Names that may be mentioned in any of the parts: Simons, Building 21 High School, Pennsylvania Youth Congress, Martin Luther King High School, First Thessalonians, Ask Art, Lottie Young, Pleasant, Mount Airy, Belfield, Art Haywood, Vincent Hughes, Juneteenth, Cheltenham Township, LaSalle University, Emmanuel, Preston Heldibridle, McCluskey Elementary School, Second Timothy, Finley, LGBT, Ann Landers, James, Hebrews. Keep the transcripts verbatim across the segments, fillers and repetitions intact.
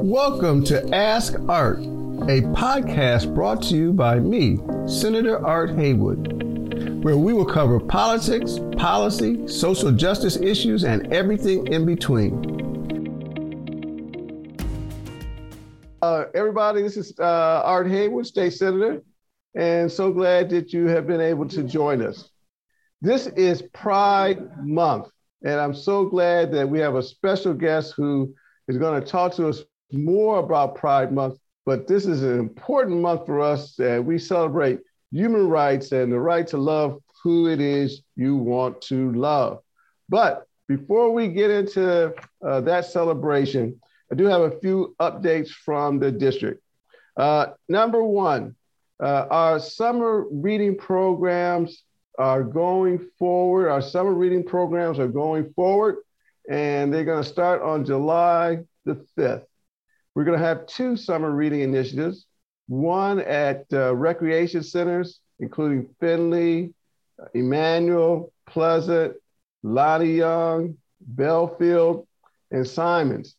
Welcome to Ask Art, a podcast brought to you by me, Senator Art Haywood, where we will cover politics, policy, social justice issues, and everything in between. Uh, everybody, this is uh, Art Haywood, State Senator, and so glad that you have been able to join us. This is Pride Month, and I'm so glad that we have a special guest who is going to talk to us more about Pride Month, but this is an important month for us that we celebrate human rights and the right to love who it is you want to love. But before we get into uh, that celebration, I do have a few updates from the district. Uh, number one, uh, our summer reading programs are going forward. Our summer reading programs are going forward, and they're going to start on July the fifth. We're going to have two summer reading initiatives, one at uh, recreation centers, including Finley, Emmanuel, Pleasant, Lottie Young, Belfield, and Simons.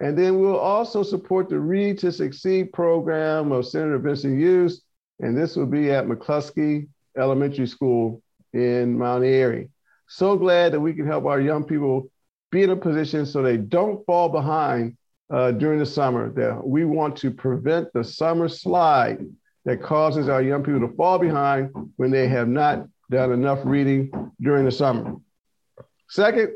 And then we'll also support the Read to Succeed program of Senator Vincent Hughes, and this will be at McCluskey Elementary School in Mount Airy. So glad that we can help our young people be in a position so they don't fall behind uh, during the summer. That we want to prevent the summer slide that causes our young people to fall behind when they have not done enough reading during the summer. Second,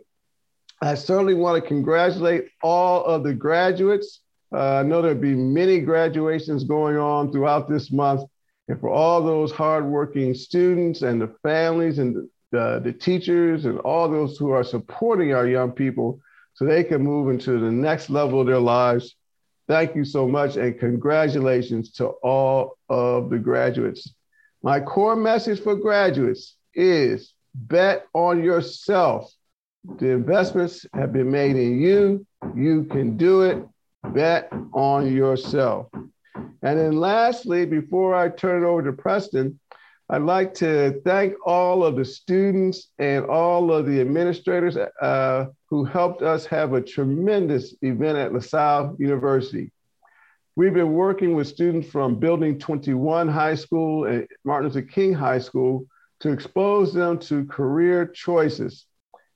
I certainly want to congratulate all of the graduates. Uh, I know there'll be many graduations going on throughout this month. And for all those hardworking students and the families and the The, the teachers and all those who are supporting our young people so they can move into the next level of their lives. Thank you so much, and congratulations to all of the graduates. My core message for graduates is bet on yourself. The investments have been made in you. You can do it. Bet on yourself. And then lastly, before I turn it over to Preston, I'd like to thank all of the students and all of the administrators uh, who helped us have a tremendous event at LaSalle University. We've been working with students from Building twenty-one High School and Martin Luther King High School to expose them to career choices.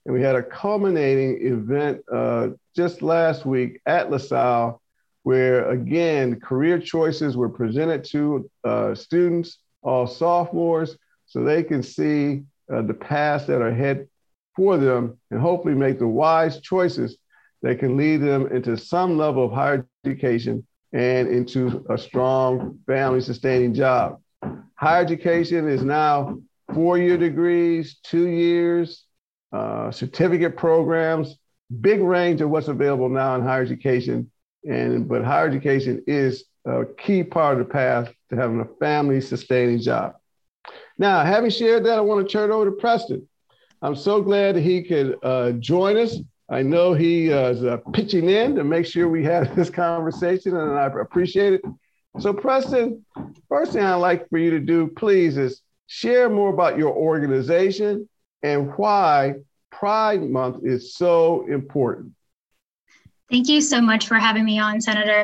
And we had a culminating event uh, just last week at LaSalle, where again, career choices were presented to uh, students, all sophomores, so they can see uh, the paths that are ahead for them and hopefully make the wise choices that can lead them into some level of higher education and into a strong family-sustaining job. Higher education is now four-year degrees, two years, uh, certificate programs, big range of what's available now in higher education. And but higher education is a key part of the path to having a family-sustaining job. Now, having shared that, I want to turn it over to Preston. I'm so glad that he could uh, join us. I know he uh, is uh, pitching in to make sure we have this conversation, and I appreciate it. So, Preston, first thing I'd like for you to do, please, is share more about your organization and why Pride Month is so important. Thank you so much for having me on, Senator.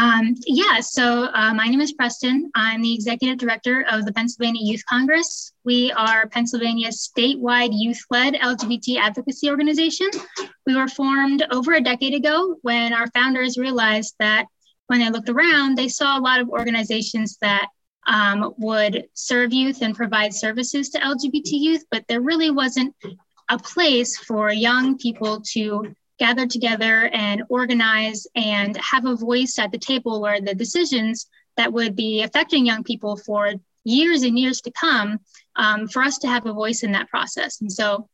Um, yeah, so uh, my name is Preston. I'm the Executive Director of the Pennsylvania Youth Congress. We are Pennsylvania's statewide youth-led L G B T advocacy organization. We were formed over a decade ago when our founders realized that when they looked around, they saw a lot of organizations that um, would serve youth and provide services to L G B T youth, but there really wasn't a place for young people to gather together and organize and have a voice at the table where the decisions that would be affecting young people for years and years to come, um, for us to have a voice in that process. And so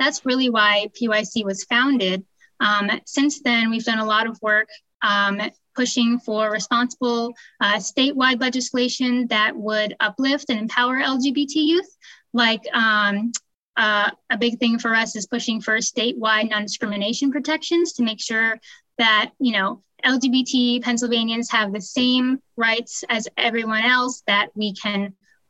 that's really why P Y C was founded. Um, since then, we've done a lot of work um, pushing for responsible uh, statewide legislation that would uplift and empower L G B T youth, like um, Uh, a big thing for us is pushing for statewide non-discrimination protections to make sure that, you know, L G B T Pennsylvanians have the same rights as everyone else, that we can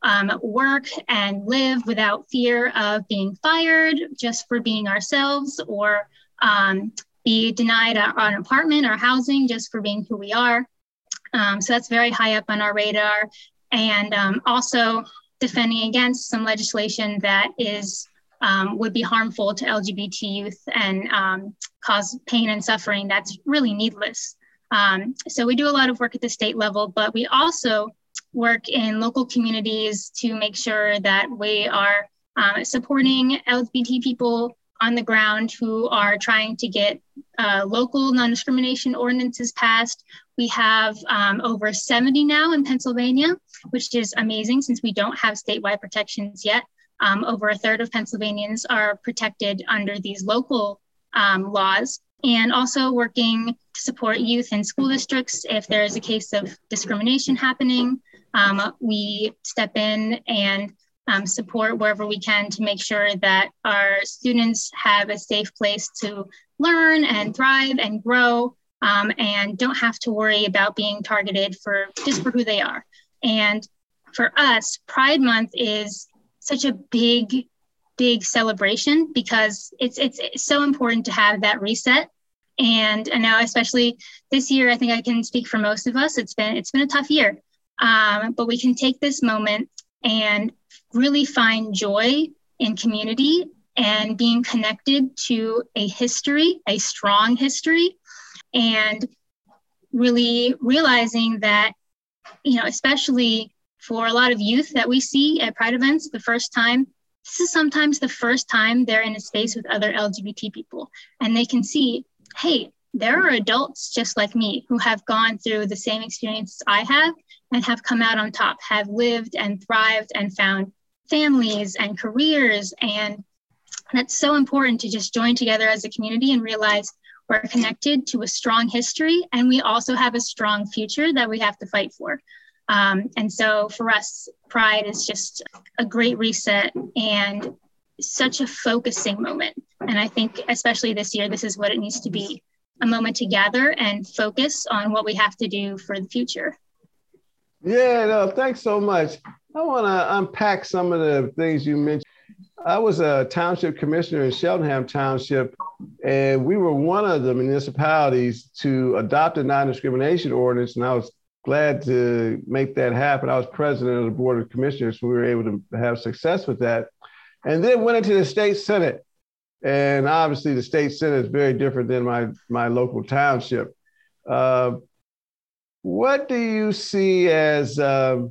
um, work and live without fear of being fired just for being ourselves, or um, be denied a, an apartment or housing just for being who we are. Um, so that's very high up on our radar. And um, also defending against some legislation that is um, would be harmful to L G B T youth and um, cause pain and suffering that's really needless. Um, so we do a lot of work at the state level, but we also work in local communities to make sure that we are um, supporting L G B T people on the ground who are trying to get uh, local non-discrimination ordinances passed. We have um, over seventy now in Pennsylvania, which is amazing since we don't have statewide protections yet. Um, over a third of Pennsylvanians are protected under these local um, laws, and also working to support youth in school districts if there is a case of discrimination happening. Um, we step in and um, support wherever we can to make sure that our students have a safe place to learn and thrive and grow um, and don't have to worry about being targeted for just for who they are. And for us, Pride Month is such a big, big celebration because it's, it's, it's so important to have that reset. And, and now, especially this year, I think I can speak for most of us. It's been, it's been a tough year. Um, but we can take this moment and really find joy in community and being connected to a history, a strong history, and really realizing that, you know, especially for a lot of youth that we see at Pride events the first time, this is sometimes the first time they're in a space with other L G B T people, and they can see, hey, there are adults just like me who have gone through the same experiences I have and have come out on top, have lived and thrived and found families and careers. And that's so important to just join together as a community and realize we're connected to a strong history, and we also have a strong future that we have to fight for. Um, and so for us, Pride is just a great reset and such a focusing moment. And I think especially this year, this is what it needs to be, a moment to gather and focus on what we have to do for the future. Yeah, no, thanks so much. I want to unpack some of the things you mentioned. I was a township commissioner in Cheltenham Township, and we were one of the municipalities to adopt a non-discrimination ordinance, and I was glad to make that happen. I was president of the Board of Commissioners, so we were able to have success with that. And then went into the state Senate. And obviously the state Senate is very different than my, my local township. Uh, what do you see as uh,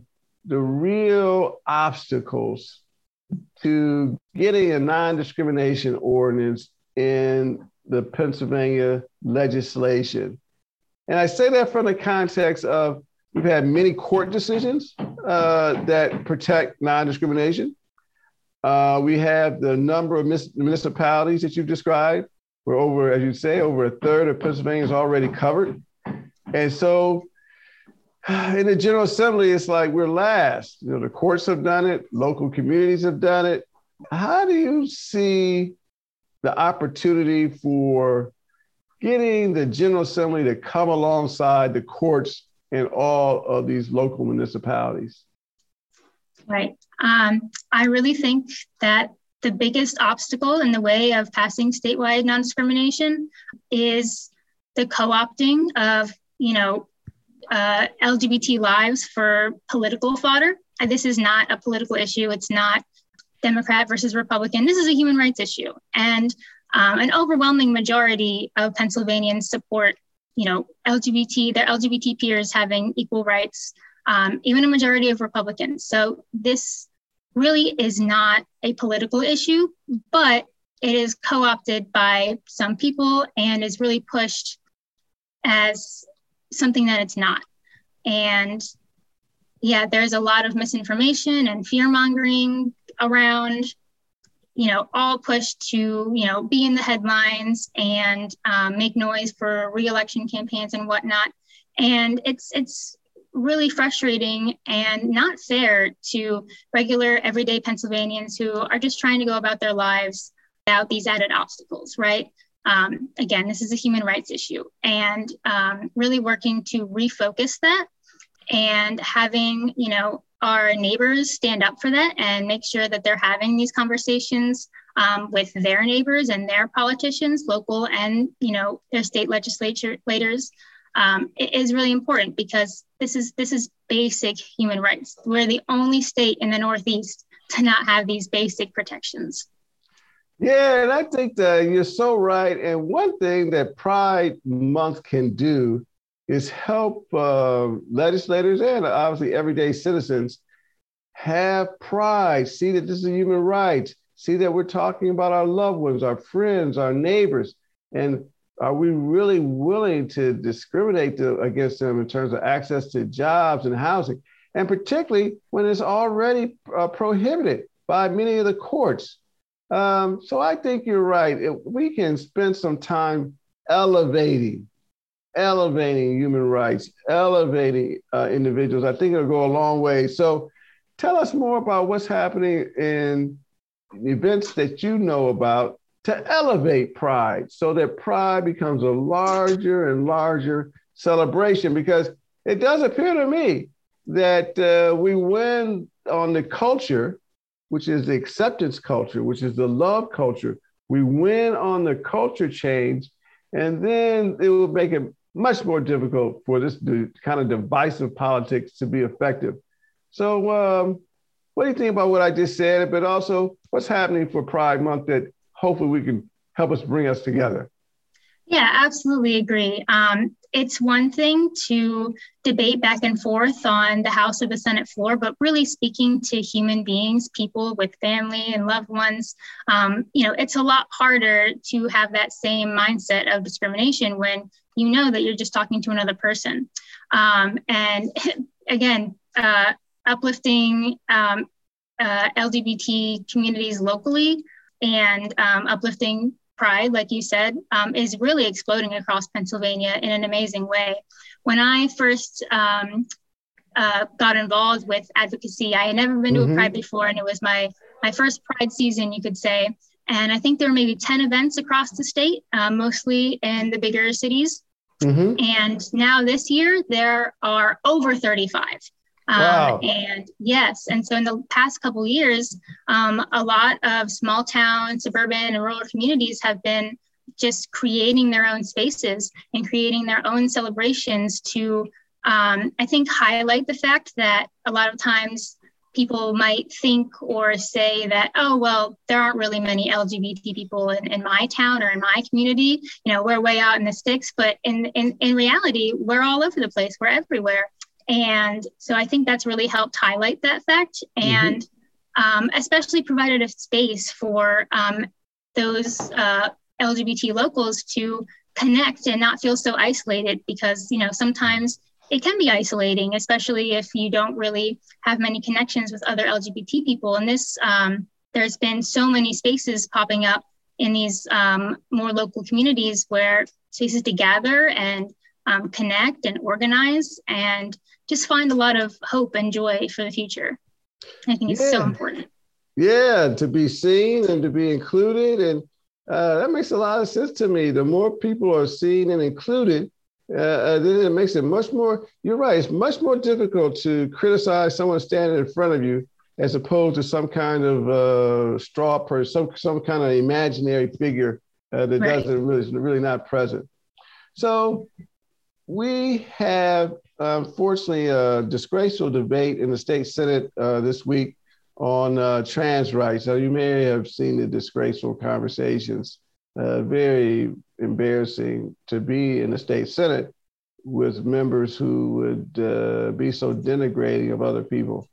the real obstacles to getting a non-discrimination ordinance in the Pennsylvania legislation? And I say that from the context of we've had many court decisions uh, that protect non-discrimination. Uh, we have the number of municipalities that you've described. We're over, as you say, over a third of Pennsylvania is already covered. And so in the General Assembly, it's like we're last. You know, the courts have done it. Local communities have done it. How do you see the opportunity for getting the General Assembly to come alongside the courts in all of these local municipalities? Right. Um, I really think that the biggest obstacle in the way of passing statewide non-discrimination is the co-opting of, you know, uh, L G B T lives for political fodder. And this is not a political issue. It's not Democrat versus Republican. This is a human rights issue. And Um, an overwhelming majority of Pennsylvanians support, you know, L G B T, their L G B T peers having equal rights, um, even a majority of Republicans. So this really is not a political issue, but it is co-opted by some people and is really pushed as something that it's not. And yeah, there's a lot of misinformation and fear-mongering around, you know, all pushed to, you know, be in the headlines and um, make noise for re-election campaigns and whatnot. And it's, it's really frustrating and not fair to regular everyday Pennsylvanians who are just trying to go about their lives without these added obstacles, right? Um, again, this is a human rights issue, and um, really working to refocus that and having, you know, our neighbors stand up for that and make sure that they're having these conversations um, with their neighbors and their politicians, local and, you know, their state legislators, um, is really important, because this is this is basic human rights. We're the only state in the Northeast to not have these basic protections. Yeah, and I think that you're so right. And one thing that Pride Month can do is help uh, legislators and obviously everyday citizens have pride, see that this is human rights, see that we're talking about our loved ones, our friends, our neighbors, and are we really willing to discriminate to, against them in terms of access to jobs and housing, and particularly when it's already uh, prohibited by many of the courts. Um, so I think you're right. If we can spend some time elevating, elevating human rights, elevating uh, individuals, I think it'll go a long way. So tell us more about what's happening in events that you know about to elevate pride so that pride becomes a larger and larger celebration, because it does appear to me that uh, we win on the culture, which is the acceptance culture, which is the love culture. We win on the culture change, and then it will make it much more difficult for this kind of divisive politics to be effective. So um, what do you think about what I just said, but also what's happening for Pride Month that hopefully we can help us bring us together? Yeah, absolutely agree. Um, it's one thing to debate back and forth on the House or the Senate floor, but really speaking to human beings, people with family and loved ones, um, you know, it's a lot harder to have that same mindset of discrimination when you know that you're just talking to another person. Um, and again, uh, uplifting um, uh, L G B T communities locally and um, uplifting Pride, like you said, um, is really exploding across Pennsylvania in an amazing way. When I first um, uh, got involved with advocacy, I had never been mm-hmm. to a Pride before, and it was my, my first Pride season, you could say. And I think there were maybe ten events across the state, uh, mostly in the bigger cities. Mm-hmm. And now this year, there are over thirty-five. Um, wow. And yes. And so in the past couple of years, um, a lot of small town, suburban and rural communities have been just creating their own spaces and creating their own celebrations to, um, I think, highlight the fact that a lot of times people might think or say that, oh, well, there aren't really many L G B T people in, in my town or in my community. You know, we're way out in the sticks, but in, in, in reality, we're all over the place. We're everywhere. And so I think that's really helped highlight that fact, and mm-hmm. um, especially provided a space for um, those uh, L G B T locals to connect and not feel so isolated, because, you know, sometimes it can be isolating, especially if you don't really have many connections with other L G B T people. And this, um, there's been so many spaces popping up in these um, more local communities, where spaces to gather and um, connect and organize and just find a lot of hope and joy for the future. I think it's yeah. so important. Yeah, to be seen and to be included. And uh, that makes a lot of sense to me. The more people are seen and included, uh, then it makes it much more, you're right, it's much more difficult to criticize someone standing in front of you as opposed to some kind of uh, straw person, some, some kind of imaginary figure uh, that right. doesn't really, really not present. So we have, unfortunately, a disgraceful debate in the state Senate uh, this week on uh, trans rights. So you may have seen the disgraceful conversations. Uh, very embarrassing to be in the state Senate with members who would uh, be so denigrating of other people.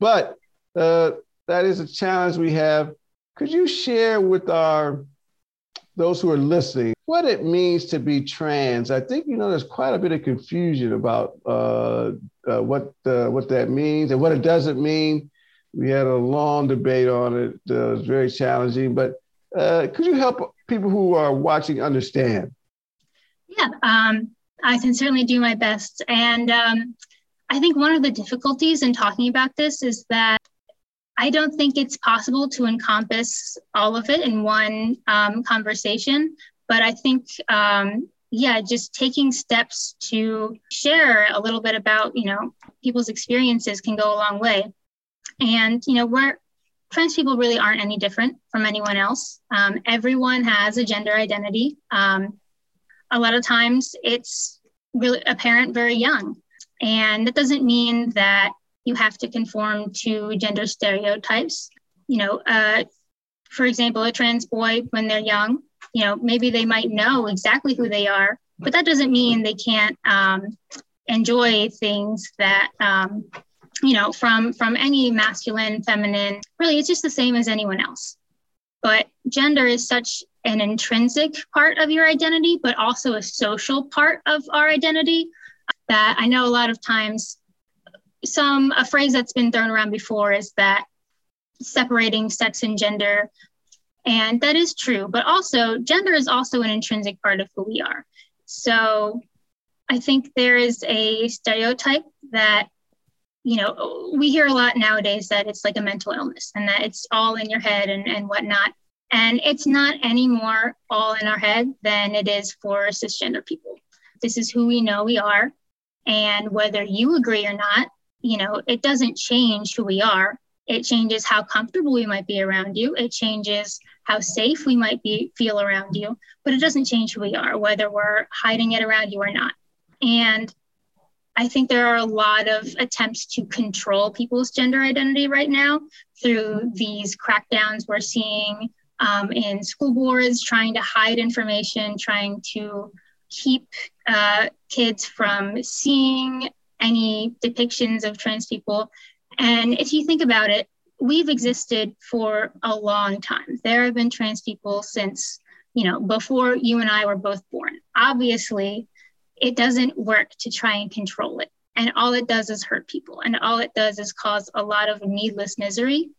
But uh, that is a challenge we have. Could you share with our those who are listening what it means to be trans? I think, you know, there's quite a bit of confusion about uh, uh, what uh, what that means and what it doesn't mean. We had a long debate on it. Uh, it was very challenging, but uh, could you help people who are watching understand? Yeah, um, I can certainly do my best. And um, I think one of the difficulties in talking about this is that I don't think it's possible to encompass all of it in one um, conversation, but I think, um, yeah, just taking steps to share a little bit about, you know, people's experiences can go a long way. And, you know, we're trans people really aren't any different from anyone else. Um, everyone has a gender identity. Um, a lot of times it's really apparent very young. And that doesn't mean that you have to conform to gender stereotypes. You know, uh, for example, a trans boy, when they're young, you know, maybe they might know exactly who they are, but that doesn't mean they can't um, enjoy things that, um, you know, from, from any masculine, feminine, really, it's just the same as anyone else. But gender is such an intrinsic part of your identity, but also a social part of our identity that I know a lot of times some, a phrase that's been thrown around before is that separating sex and gender. And that is true, but also gender is also an intrinsic part of who we are. So I think there is a stereotype that, you know, we hear a lot nowadays that it's like a mental illness and that it's all in your head and, and whatnot. And it's not any more all in our head than it is for cisgender people. This is who we know we are. And whether you agree or not, you know, it doesn't change who we are. It changes how comfortable we might be around you. It changes how safe we might be feel around you, but it doesn't change who we are, whether we're hiding it around you or not. And I think there are a lot of attempts to control people's gender identity right now through these crackdowns we're seeing um, in school boards, trying to hide information, trying to keep uh, kids from seeing any depictions of trans people. And if you think about it, we've existed for a long time. There have been trans people since, you know, before you and I were both born. Obviously, it doesn't work to try and control it. And all it does is hurt people. And all it does is cause a lot of needless misery.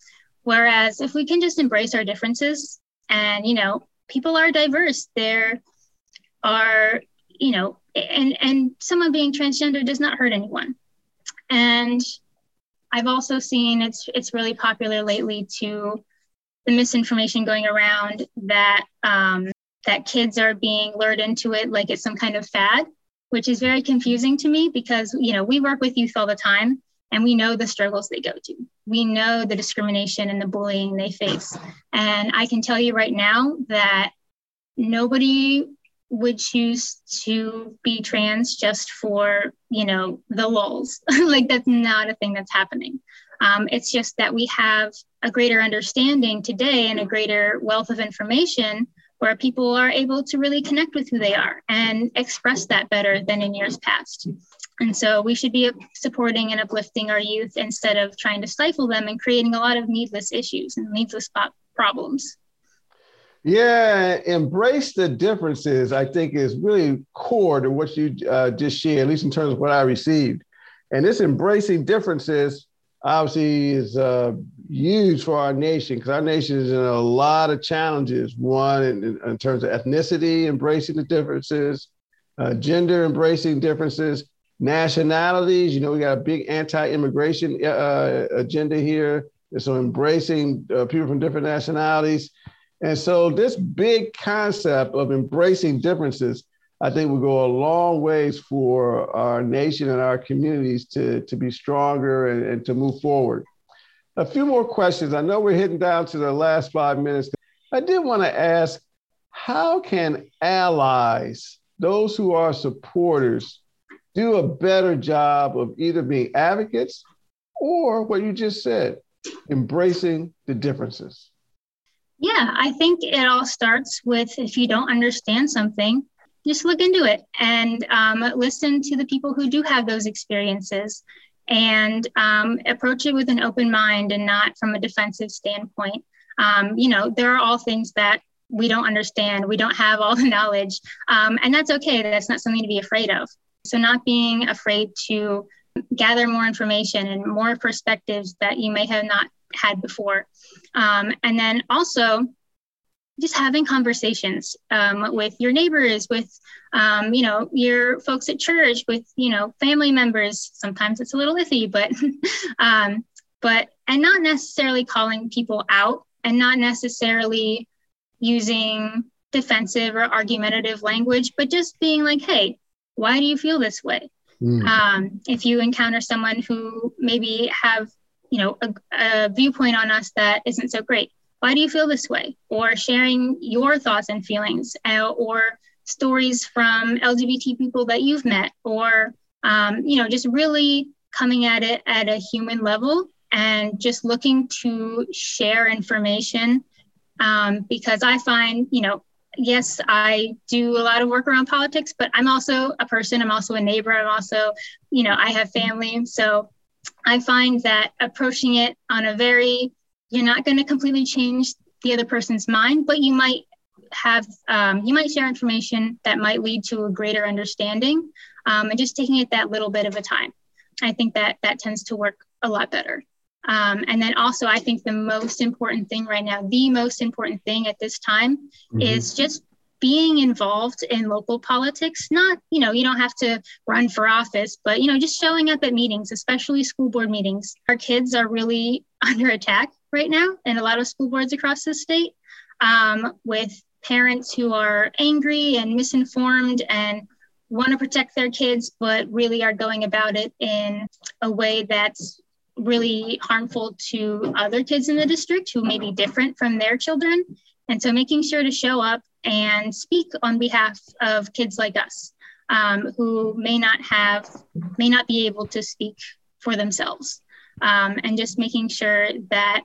Whereas if we can just embrace our differences and, you know, people are diverse, there are, you know, and, and someone being transgender does not hurt anyone. And I've also seen it's it's really popular lately to the misinformation going around that um, that kids are being lured into it like it's some kind of fad, which is very confusing to me because, you know, we work with youth all the time and we know the struggles they go to. We know the discrimination and the bullying they face. And I can tell you right now that nobody would choose to be trans just for, you know, the lulz. Like, that's not a thing that's happening. Um, it's just that we have a greater understanding today and a greater wealth of information where people are able to really connect with who they are and express that better than in years past. And so we should be supporting and uplifting our youth instead of trying to stifle them and creating a lot of needless issues and needless problems. Yeah, embrace the differences, I think, is really core to what you uh, just shared, at least in terms of what I received. And this embracing differences obviously is uh, huge for our nation, because our nation is in a lot of challenges. One, in, in terms of ethnicity, embracing the differences, uh, gender, embracing differences, nationalities. You know, we got a big anti-immigration uh, agenda here. And so embracing uh, people from different nationalities. And so this big concept of embracing differences, I think, will go a long ways for our nation and our communities to, to be stronger and, and to move forward. A few more questions. I know we're hitting down to the last five minutes. I did want to ask, how can allies, those who are supporters, do a better job of either being advocates or, what you just said, embracing the differences? Yeah, I think it all starts with, if you don't understand something, just look into it and um, listen to the people who do have those experiences and um, approach it with an open mind and not from a defensive standpoint. Um, you know, there are all things that we don't understand. We don't have all the knowledge, um, and that's okay. That's not something to be afraid of. So not being afraid to gather more information and more perspectives that you may have not had before. Um, and then also just having conversations um, with your neighbors, with, um, you know, your folks at church, with, you know, family members. Sometimes it's a little iffy, but, um, but, and not necessarily calling people out and not necessarily using defensive or argumentative language, but just being like, hey, why do you feel this way? Mm. Um, if you encounter someone who maybe have you know, a, a viewpoint on us that isn't so great. Why do you feel this way? Or sharing your thoughts and feelings, uh, or stories from L G B T people that you've met, or, um, you know, just really coming at it at a human level and just looking to share information. Um, because I find, you know, yes, I do a lot of work around politics, but I'm also a person. I'm also a neighbor. I'm also, you know, I have family. So I find that approaching it on a very, you're not going to completely change the other person's mind, but you might have, um, you might share information that might lead to a greater understanding, um, and just taking it that little bit of a time. I think that that tends to work a lot better. Um, and then also, I think the most important thing right now, the most important thing at this time, mm-hmm. is just being involved in local politics. Not, you know, you don't have to run for office, but, you know, just showing up at meetings, especially school board meetings. Our kids are really under attack right now in a lot of school boards across the state, um, with parents who are angry and misinformed and want to protect their kids, but really are going about it in a way that's really harmful to other kids in the district who may be different from their children. And so making sure to show up and speak on behalf of kids like us, um, who may not have, may not be able to speak for themselves. Um, and just making sure that,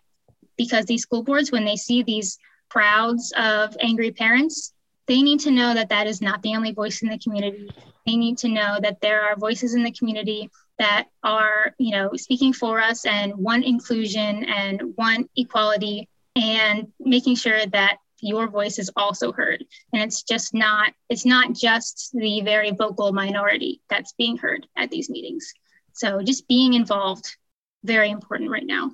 because these school boards, when they see these crowds of angry parents, they need to know that that is not the only voice in the community. They need to know that there are voices in the community that are, you know, speaking for us and want inclusion and want equality, and making sure that your voice is also heard. And it's just not, it's not just the very vocal minority that's being heard at these meetings. So just being involved, very important right now.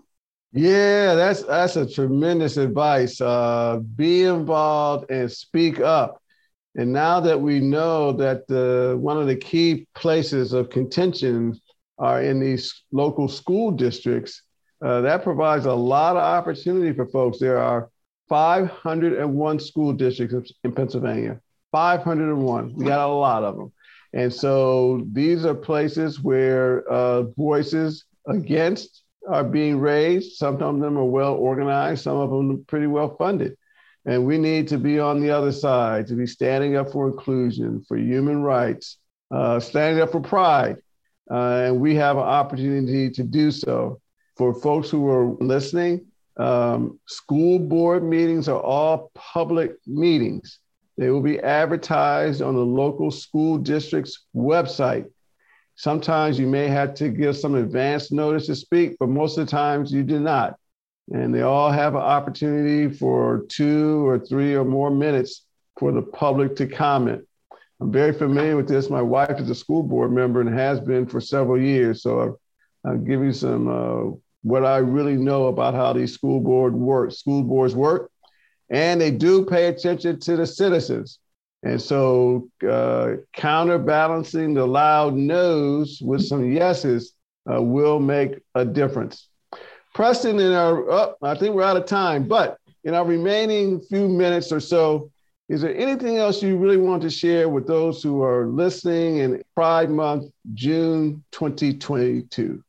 Yeah, that's that's a tremendous advice. Uh, be involved and speak up. And now that we know that the, one of the key places of contention are in these local school districts, uh, that provides a lot of opportunity for folks. There are five hundred one school districts in Pennsylvania, five hundred one. We got a lot of them. And so these are places where uh, voices against are being raised. Some of them are well organized, some of them are pretty well funded. And we need to be on the other side, to be standing up for inclusion, for human rights, uh, standing up for pride. Uh, and we have an opportunity to do so. For folks who are listening, um, school board meetings are all public meetings. They will be advertised on the local school district's website. Sometimes you may have to give some advance notice to speak, but most of the times you do not. And they all have an opportunity for two or three or more minutes for the public to comment. I'm very familiar with this. My wife is a school board member and has been for several years. So I'll, I'll give you some uh, what I really know about how these school board work, school boards work. And they do pay attention to the citizens. And so uh, counterbalancing the loud no's with some yeses uh, will make a difference. Preston, in our, oh, I think we're out of time, but in our remaining few minutes or so, is there anything else you really want to share with those who are listening in Pride Month, June twenty twenty-two?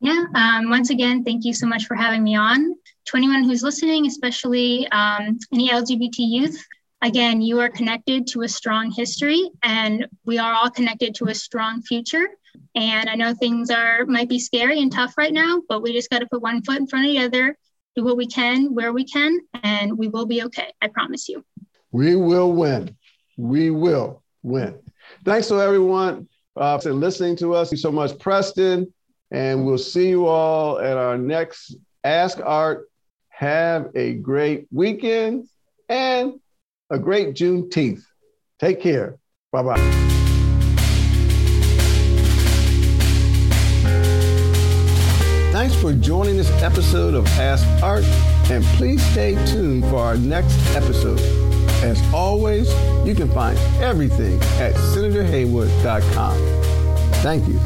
Yeah, um, once again, thank you so much for having me on. To anyone who's listening, especially um, any L G B T youth, again, you are connected to a strong history, and we are all connected to a strong future. And I know things are might be scary and tough right now, but we just got to put one foot in front of the other, do what we can, where we can, and we will be okay. I promise you. We will win. We will win. Thanks to everyone uh, for listening to us. Thank you so much, Preston. And we'll see you all at our next Ask Art. Have a great weekend and a great Juneteenth. Take care. Bye-bye. Thanks for joining this episode of Ask Art, and please stay tuned for our next episode. As always, you can find everything at senator haywood dot com. Thank you.